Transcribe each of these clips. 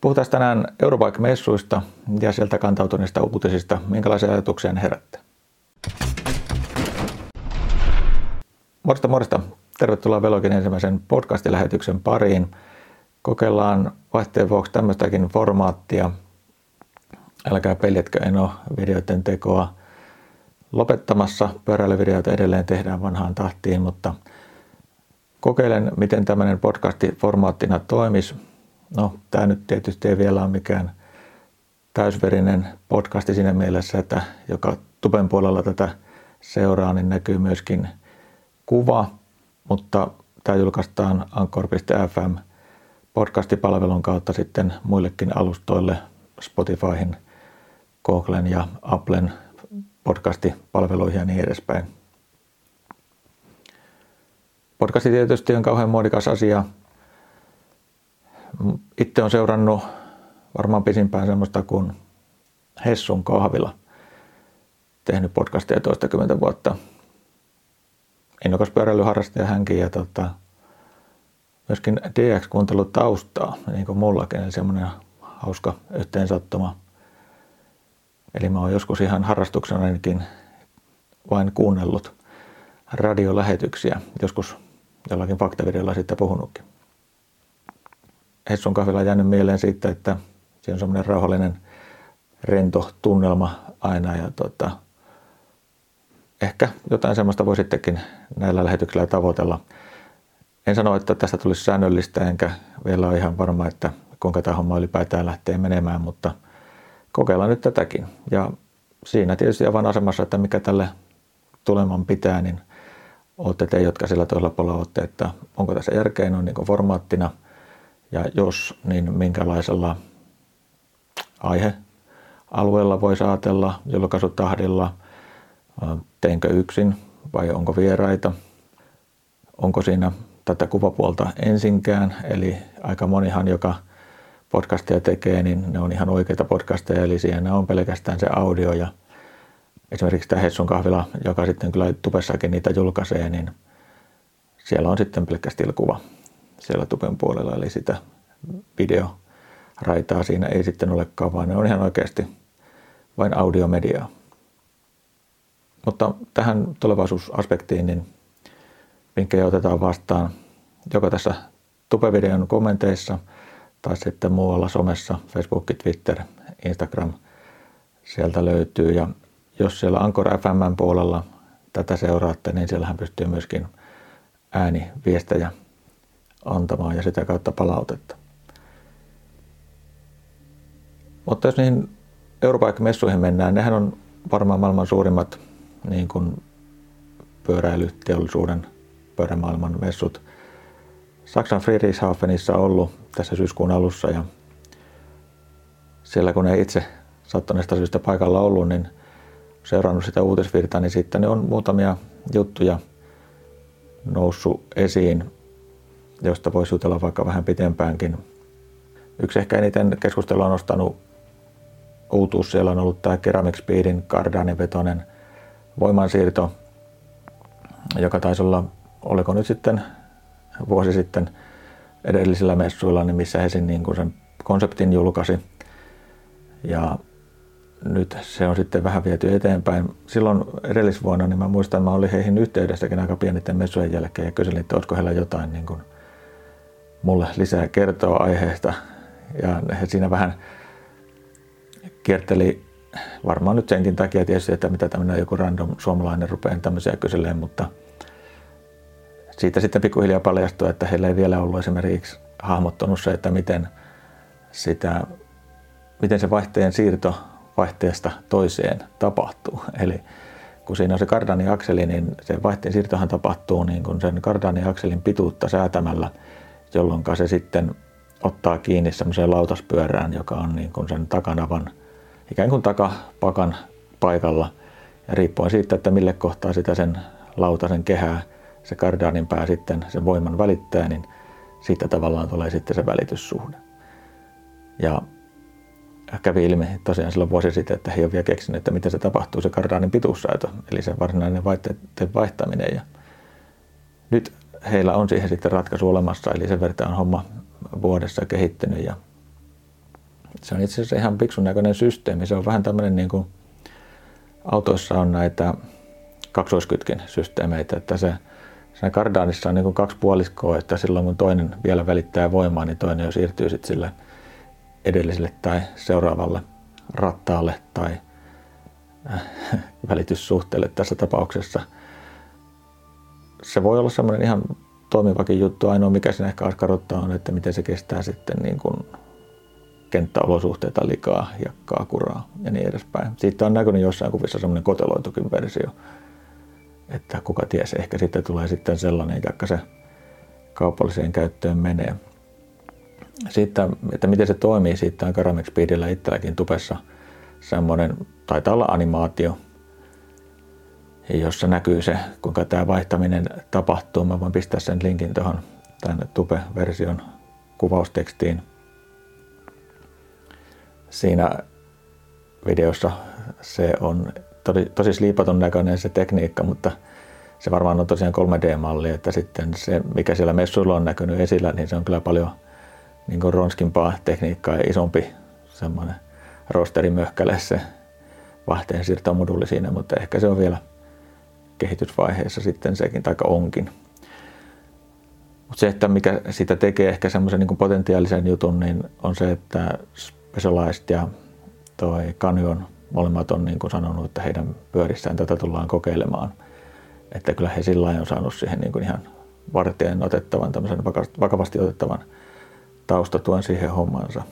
Puhutaan tänään Eurobike-messuista ja sieltä kantautuneista uutisista, minkälaisia ajatuksia ne herättää. Morjesta. Tervetuloa Velogin ensimmäisen podcast-lähetyksen pariin. Kokeillaan vaihteen vuoksi tämmöistäkin formaattia. Älkää peljätkö, en ole videoiden tekoa lopettamassa. Pyöräilyvideoita edelleen tehdään vanhaan tahtiin, mutta kokeilen, miten tämmöinen podcast-formaattina toimisi. No, tämä nyt tietysti ei vielä ole mikään täysverinen podcasti siinä mielessä, että joka tuben puolella tätä seuraa, niin näkyy myöskin kuva, mutta tämä julkaistaan Anchor.fm podcastipalvelun kautta sitten muillekin alustoille, Spotifyhin, Googlen ja Applen podcastipalveluihin ja niin edespäin. Podcasti tietysti on kauhean muodikas asia. Itse olen seurannut varmaan pisimpään semmoista kuin Hessun kahvila. Tehnyt podcastia toistakymmentä vuotta. Innokas pyöräilyharrastaja hänkin ja myöskin DX-kuuntelut taustaa, niin kuin mullakin. Eli semmoinen hauska yhteensattuma. Eli mä oon joskus ihan harrastuksena ainakin vain kuunnellut radiolähetyksiä. Joskus jollakin faktavideolla siitä puhunutkin. Hessun kahvila on jäänyt mieleen siitä, että siinä on semmoinen rauhallinen rento tunnelma aina ja ehkä jotain semmoista voi sittenkin näillä lähetyksillä tavoitella. En sano, että tästä tulisi säännöllistä, enkä vielä ole ihan varma, että kuinka tämä homma ylipäätään lähtee menemään, mutta kokeillaan nyt tätäkin. Ja siinä tietysti avainasemassa, että mikä tälle tuleman pitää, niin olette te, jotka sillä toisella puolella olette, että onko tässä järkeä noin niin kuin formaattina. Ja jos, niin minkälaisella aihealueella voi saatella, julkaisutahdilla, teenkö yksin vai onko vieraita, onko siinä tätä kuvapuolta ensinkään. Eli aika monihan, joka podcastia tekee, niin ne on ihan oikeita podcasteja, eli siinä on pelkästään se audio. Ja esimerkiksi tämä Hessun kahvila, joka sitten kyllä tubessakin niitä julkaisee, niin siellä on sitten pelkkä stillkuva. Siellä tuben puolella, eli sitä videoraitaa siinä ei sitten olekaan, vaan ne on ihan oikeasti vain audiomediaa. Mutta tähän tulevaisuusaspektiin niin vinkkejä otetaan vastaan joko tässä tubevideon kommenteissa tai sitten muualla somessa, Facebook, Twitter, Instagram sieltä löytyy. Ja jos siellä Anchor.fm puolella tätä seuraatte, niin siellähän pystyy myöskin ääniviestejä antamaan ja sitä kautta palautetta. Mutta jos niihin Eurobike-messuihin mennään, nehän on varmaan maailman suurimmat niin kuin pyöräilyteollisuuden pyörämaailman messut. Saksan Friedrichshafenissa on ollut tässä syyskuun alussa ja siellä kun ei itse sattuneesta syystä paikalla ollut, niin seurannut sitä uutisvirtaa, niin sitten ne on muutamia juttuja noussut esiin, josta voisi jutella vaikka vähän pitempäänkin. Yksi ehkä eniten keskustelua on nostanut uutuus. Siellä on ollut tämä CeramicSpeedin kardanivetoinen voimansiirto, joka taisi olla, oliko nyt sitten vuosi sitten edellisillä messuilla, niin missä Hesin niin kuin sen konseptin julkaisi. Ja nyt se on sitten vähän viety eteenpäin. Silloin edellisvuonna, niin mä muistan, mä olin heihin yhteydessäkin aika pienitten messujen jälkeen ja kyselin, että olisiko heillä jotain niin kuin mulle lisää kertoa aiheesta, ja he siinä vähän kierteli varmaan nyt senkin takia tietysti, että mitä tämmöinen joku random suomalainen rupeaa tämmöisiä kyselemään, mutta siitä sitten pikkuhiljaa paljastui, että heillä ei vielä ollut esimerkiksi hahmottunut se, että miten se vaihteen siirto vaihteesta toiseen tapahtuu. Eli kun siinä on se kardaaniakseli, niin se vaihteen siirtohan tapahtuu niin kuin sen kardaaniakselin pituutta säätämällä, jolloin se sitten ottaa kiinni semmoiseen lautaspyörään, joka on niin kuin sen takanavan, ikään kuin takapakan paikalla. Ja riippuen siitä, että mille kohtaa sitä sen lautasen kehää se kardaanin pää sitten sen voiman välittää, niin siitä tavallaan tulee sitten se välityssuhde. Ja kävi ilmi tosiaan silloin vuosi sitten, että he ei ole vielä keksinyt, että miten se tapahtuu se kardaanin pituussäytö, eli se varsinainen vaihteen vaihtaminen. Ja nyt heillä on siihen sitten ratkaisu olemassa, eli sen verran on homma vuodessa kehittynyt ja Se on itse asiassa ihan piksun näköinen systeemi. Se on vähän tämmöinen, niin kuin autoissa on näitä kaksoiskytkin systeemeitä, että siinä kardaanissa on niin kuin kaksi puoliskoa, että silloin kun toinen vielä välittää voimaa, niin toinen jo siirtyy sitten sille edelliselle tai seuraavalle rattaalle tai välityssuhteelle tässä tapauksessa. Se voi olla semmoinen ihan toimivakin juttu, ainoa mikä siinä ehkä askarruttaa on, että miten se kestää sitten niin kuin kenttäolosuhteita, likaa, jakkaa, kuraa ja niin edespäin. Siitä on näkynyt jossain kuvissa semmoinen koteloitukin versio, että kuka ties, ehkä siitä tulee sitten sellainen, että se kaupalliseen käyttöön menee. Siitä, että miten se toimii, siitä on CeramicSpeedillä itselläkin tupessa semmoinen, taitaa olla animaatio, jossa näkyy se, kuinka tämä vaihtaminen tapahtuu. Mä voin pistää sen linkin tuohon tänne tupe-version kuvaustekstiin. Siinä videossa se on tosi sliipatun näköinen se tekniikka, mutta se varmaan on tosiaan 3D-malli, että sitten se, mikä siellä messuilla on näkynyt esillä, niin se on kyllä paljon niin kuin ronskimpaa tekniikkaa ja isompi semmoinen rosterimöhkäle se vahteen siirtomoduli siinä, mutta ehkä se on vielä kehitysvaiheessa sitten sekin, tai onkin. Mutta se, että mikä sitä tekee ehkä semmoisen niin kuin potentiaalisen jutun, niin on se, että Specialized ja toi Canyon molemmat on niin kuin sanonut, että heidän pyörissään tätä tullaan kokeilemaan. Että kyllä he sillä lailla on saanut siihen niin kuin ihan varteen otettavan, tämmöisen vakavasti otettavan taustatuen siihen hommansa.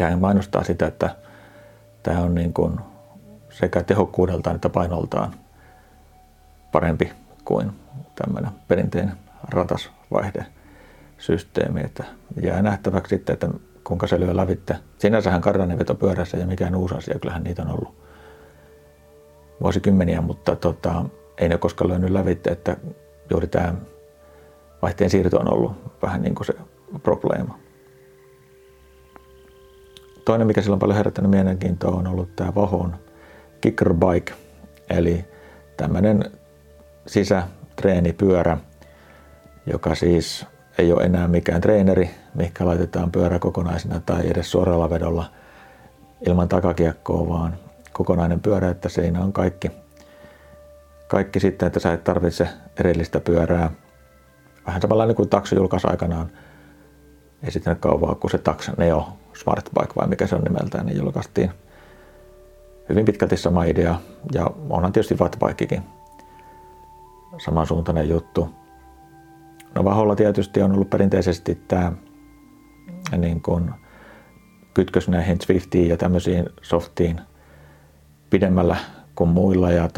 Hehän mainostaa sitä, että tämä on niin kuin sekä tehokkuudeltaan että painoltaan parempi kuin tämmöinen perinteinen ratasvaihdesysteemi. Että jää nähtäväksi sitten, että kuinka se lyö lävittä. Sinänsähän kardanenveto pyörässä ja mikään uusi asia, kyllähän niitä on ollut vuosikymmeniä, mutta ei ne koskaan lyönyt lävittä, että juuri tämä vaihteen siirto on ollut vähän niin kuin se probleema. Toinen, mikä sillä on paljon herättänyt mielenkiintoa, on ollut tämä Wahoon Kickr Bike, eli tämmöinen sisätreenipyörä, joka siis ei ole enää mikään treeneri, mihinkä laitetaan pyörä kokonaisena tai edes suoralla vedolla ilman takakiekkoa, vaan kokonainen pyörä, että siinä on kaikki sitten, että sä et tarvitse erillistä pyörää. Vähän samalla kuin Tacx julkaisi aikanaan, ei sitten kauan kuin se Tacx Neo Smart Bike vai mikä se on nimeltään, niin julkaistiin. Hyvin pitkälti sama idea, ja onhan tietysti Wattbikekin samansuuntainen juttu. No Wahoolla tietysti on ollut perinteisesti tämä niin kuin kytkös näihin Zwiftiin ja tämmöisiin softiin pidemmällä kuin muilla, ja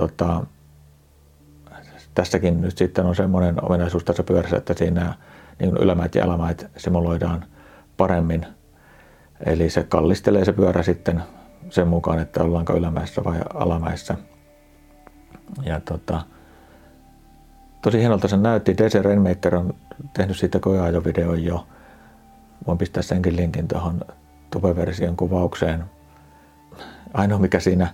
tässäkin nyt sitten on semmoinen ominaisuus tässä pyörässä, että siinä niin kuin ylämäet ja alamäet simuloidaan paremmin, eli se kallistelee se pyörä sitten sen mukaan, että ollaanko ylämäessä vai alamäessä. Ja tosi hienolta se näytti. DC Rainmaker on tehnyt siitä koeajovideon jo. Voin pistää senkin linkin tuohon tubeversion kuvaukseen. Ainoa mikä siinä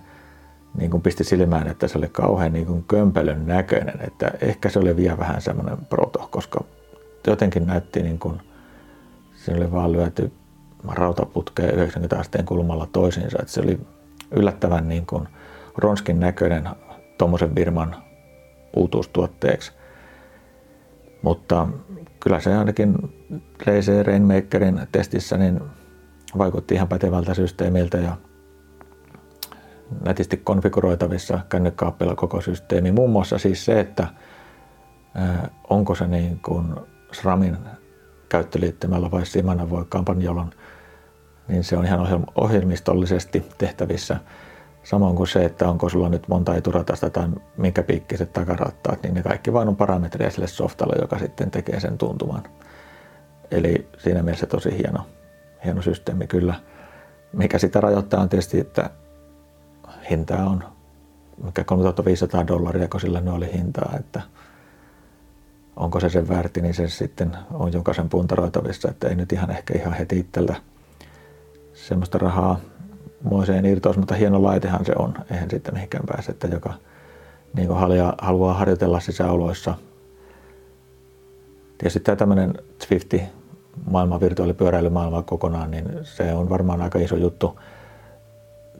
niin kun pisti silmään, että se oli kauhean niin kun kömpelön näköinen. Että ehkä se oli vielä vähän semmoinen proto, koska jotenkin näytti niin kun siinä oli vaan lyöty rautaputkeen 90 asteen kulmalla toisiinsa. Että se oli yllättävän niin kun ronskin näköinen tuommoisen firman uutuustuotteeksi. Mutta kyllä se ainakin DC Rainmakerin testissä niin vaikutti ihan pätevältä systeemiltä ja nätisti konfiguroitavissa kännykkäappilla koko systeemi. Muun muassa siis se, että onko se niin kuin SRAMin käyttöliittymällä vai Shimano voi kampanjolon, niin se on ihan ohjelmistollisesti tehtävissä. Samoin kuin se, että onko sulla nyt monta eturatasta tai minkä piikkiset takarattaat, niin ne kaikki vain on parametreja sille softalle, joka sitten tekee sen tuntuman. Eli siinä mielessä tosi hieno systeemi kyllä. Mikä sitä rajoittaa on tietysti, että hintaa on mikä $3,500, kun sillä ne oli hintaa, että onko se sen väärti, niin se sitten on jokaisen puntaroitavissa, että ei nyt ihan ehkä ihan heti itsellä semmoista rahaa moiseen irtoisi, mutta hieno laitehan se on. Eihän sitten mihinkään pääse, että joka niin kuin haluaa harjoitella sisäoloissa. Tietysti tämä tämmöinen Zwifti maailmaa, virtuaalipyöräilymaailmaa kokonaan, niin se on varmaan aika iso juttu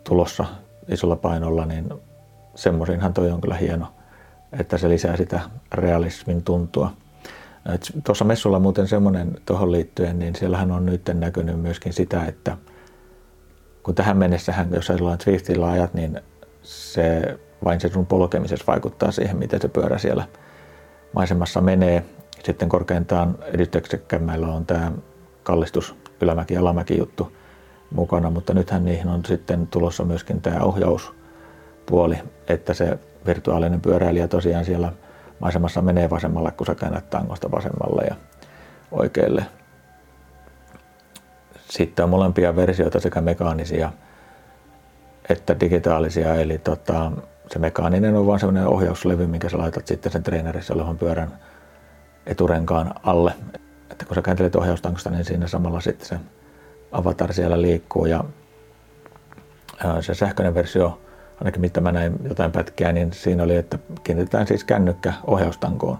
tulossa isolla painolla, niin semmoisinhan toi on kyllä hieno, että se lisää sitä realismin tuntua. Tuossa messulla muuten semmoinen tuohon liittyen, niin siellähän on nyt näkynyt myöskin sitä, että kun tähän mennessähän, jos sä sellainen Zwiftillä ajat, niin se vain se sun polkemisessa vaikuttaa siihen, miten se pyörä siellä maisemassa menee. Sitten korkeintaan edistyksekkäimmällä on tämä kallistus, ylämäki- ja alamäki juttu mukana, mutta nythän niihin on sitten tulossa myöskin tämä ohjauspuoli, että se virtuaalinen pyöräilijä tosiaan siellä maisemassa menee vasemmalle, kun sä käännät tangosta vasemmalle ja oikealle. Sitten on molempia versioita, sekä mekaanisia että digitaalisia, eli se mekaaninen on vaan semmoinen ohjauslevy, minkä sä laitat sitten sen treenerissä olevan pyörän eturenkaan alle. Että kun sä kääntelet ohjaustangosta, niin siinä samalla sitten se avatar siellä liikkuu, ja se sähköinen versio, ainakin mitä mä näin jotain pätkää, niin siinä oli, että kiinnitetään siis kännykkä ohjaustankoon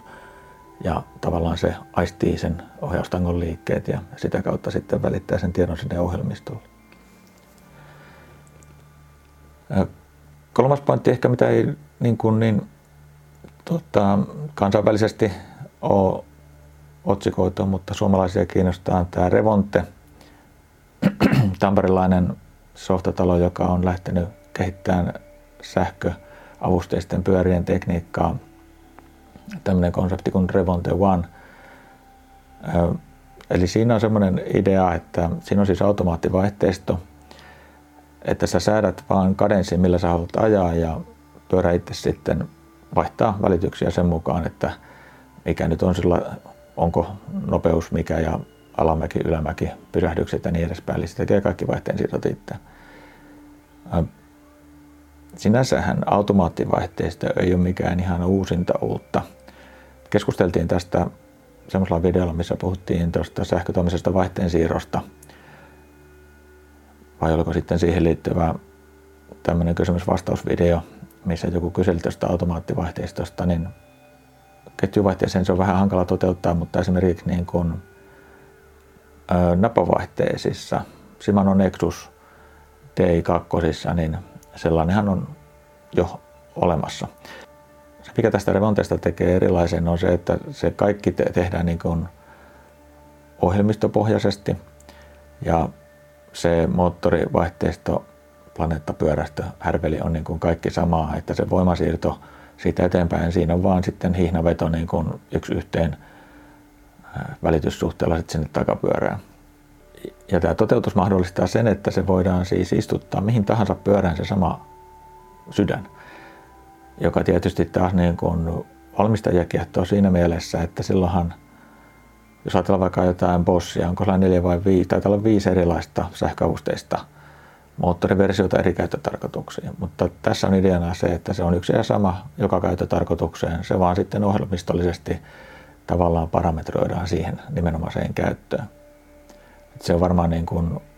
ja tavallaan se aistii sen ohjaustangon liikkeet ja sitä kautta sitten välittää sen tiedon sinne ohjelmistolle. Kolmas pointti ehkä, mitä ei kansainvälisesti ole otsikoitu, mutta suomalaisia kiinnostaa tämä Revonte, tamperilainen softatalo, joka on lähtenyt kehittämään sähköavusteisten pyörien tekniikkaa. Tämmöinen konsepti kuin Revonte One. Eli siinä on semmoinen idea, että siinä on siis automaattivaihteisto, että sä säädät vaan kadenssin, millä sä haluat ajaa, ja pyörä itse sitten vaihtaa välityksiä sen mukaan, että mikä nyt on sillä, onko nopeus mikä ja alamäki, ylämäki, pysähdykset ja niin edespäin. Eli se tekee kaikki vaihteensiirrot itse. Sinänsähän automaattivaihteisto ei ole mikään ihan uusinta uutta. Keskusteltiin tästä semmoisella videolla, missä puhuttiin tuosta sähkötoimisesta vaihteensiirrosta. Vai oliko sitten siihen liittyvä tämmöinen kysymys-vastausvideo, missä joku kyseli tuosta automaattivaihteistosta, niin ketjuvaihteeseen se on vähän hankala toteuttaa, mutta esimerkiksi napavaihteisissa, Shimano Nexus Di2, niin sellainenhan on jo olemassa. Se, mikä tästä Revonteesta tekee erilaisen, on se, että se kaikki tehdään ohjelmistopohjaisesti, ja se moottorivaihteisto planeettapyörästö härveli on kaikki samaa, että se voimasiirto siitä eteenpäin, siinä on vaan sitten hihnaveto yksi yhteen välityssuhteella sinne takapyörään. Ja tämä toteutus mahdollistaa sen, että se voidaan siis istuttaa mihin tahansa pyörään se sama sydän, joka tietysti taas valmistajia kiehtoo siinä mielessä, että silloinhan, jos ajatellaan vaikka jotain Boschia, onko siellä 4 vai 5, taitaa olla 5 erilaista sähköavusteista moottoriversiota eri käyttötarkoituksiin. Mutta tässä on ideana se, että se on yksi ja sama joka käyttötarkoitukseen, se vaan sitten ohjelmistollisesti tavallaan parametroidaan siihen nimenomaiseen käyttöön. Se on varmaan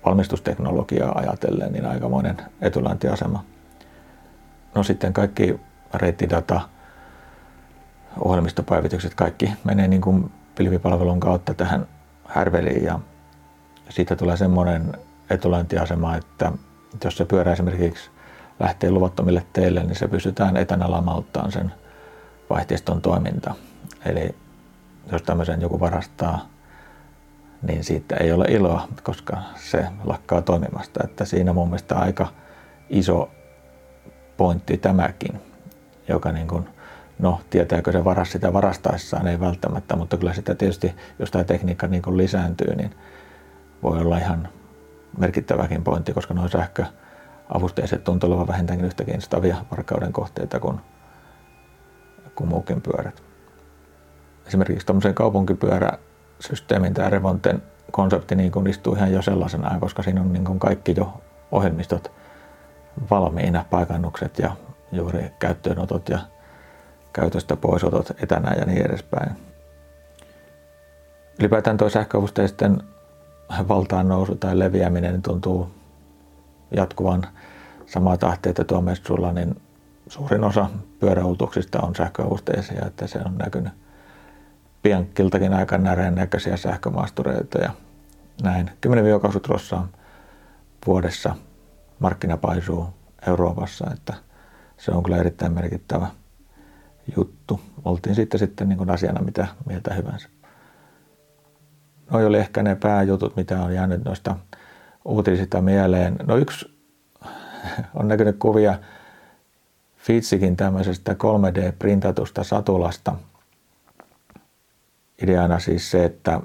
valmistusteknologiaa ajatellen niin aikamoinen etulyöntiasema. No sitten kaikki reittidata, ohjelmistopäivitykset, kaikki menee pilvipalvelun kautta tähän härveliin, ja siitä tulee semmoinen etulyöntiasema, että jos se pyörä esimerkiksi lähtee luvattomille teille, niin se pystytään etänä lamauttamaan sen vaihteiston toiminta. Eli jos tämmöisen joku varastaa, niin siitä ei ole iloa, koska se lakkaa toimimasta. Että siinä mun mielestä aika iso pointti tämäkin, joka tietääkö se varas sitä varastaessaan, ei välttämättä, mutta kyllä sitä tietysti, jos tämä tekniikka lisääntyy, niin voi olla ihan merkittäväkin pointti, koska nuo sähköavusteiset tuntuu olevan vähintäänkin yhtä kiinnostavia varkauden kohteita kuin muukin pyörät. Esimerkiksi tämmöisen kaupunkipyöräsysteemin tämä Revonten konsepti istuu ihan jo sellaisenaan, koska siinä on kaikki jo ohjelmistot valmiina, paikannukset ja juuri käyttöönotot ja käytöstä poisotot etänä ja niin edespäin. Ylipäätään tuo sähköavusteisten valtaan nousu tai leviäminen tuntuu jatkuvan samaa tahtia, että tuo messulla suurin osa pyöräutuksista on sähköavusteisia, että se on näkynyt Bianchiltakin aika näreen näköisiä sähkömaastureita ja näin. 10-20 rossaa vuodessa markkinapaisuu Euroopassa, että se on kyllä erittäin merkittävä juttu. Oltiin sitten niin kuin asiana mitä mieltä hyvänsä. Noi oli ehkä ne pääjutut, mitä on jäänyt noista uutisista mieleen. No yksi on näkynyt kuvia Fizikin tämmöisestä 3D-printatusta satulasta. Ideana siis se, että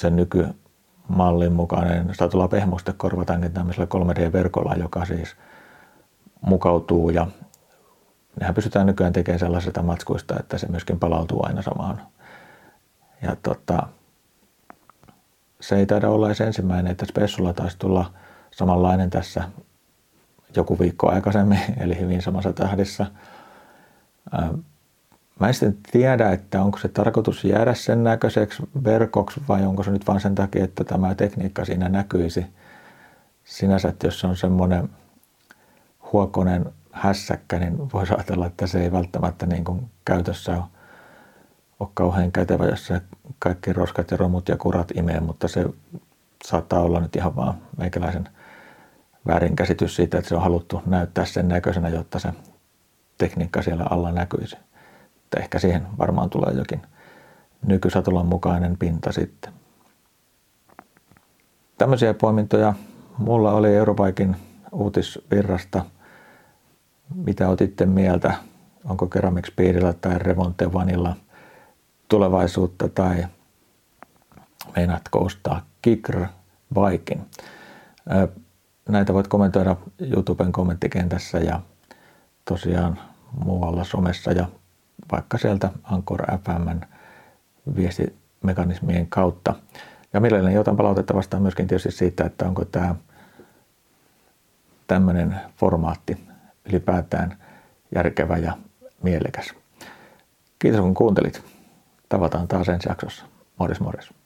sen nykymallin mukainen satulapehmuste korvataankin tämmöisellä 3D-verkolla, joka siis mukautuu ja nehän pystytään nykyään tekemään sellaisilta matskuista, että se myöskin palautuu aina samaan. Ja se ei taida olla edes ensimmäinen, että Spessulla taisi tulla samanlainen tässä joku viikko aikaisemmin, eli hyvin samassa tahdissa. Mä en sitten tiedä, että onko se tarkoitus jäädä sen näköiseksi verkoksi vai onko se nyt vaan sen takia, että tämä tekniikka siinä näkyisi. Sinänsä, että jos se on semmoinen huokonen hässäkkä, niin voisi ajatella, että se ei välttämättä niin kuin käytössä ole kauhean kätevä, jos se kaikki roskat ja romut ja kurat imee, mutta se saattaa olla nyt ihan vaan meikäläisen väärinkäsitys siitä, että se on haluttu näyttää sen näköisenä, jotta se tekniikka siellä alla näkyisi. Että ehkä siihen varmaan tulee jokin nykysatulan mukainen pinta sitten. Tämmöisiä poimintoja mulla oli Eurobiken uutisvirrasta. Mitä otitte mieltä? Onko CeramicSpeedillä tai Revonte Onella tulevaisuutta tai meinaatko ostaa Kickr Biken? Näitä voit kommentoida YouTuben kommenttikentässä ja tosiaan muualla somessa ja vaikka sieltä Anchor.fm:n viestimekanismien kautta. Ja mielelläni jotain palautetta vastaan myöskin tietysti siitä, että onko tämä tämmöinen formaatti ylipäätään järkevä ja mielekäs. Kiitos kun kuuntelit. Tavataan taas ensi jaksossa. Morjes morjes.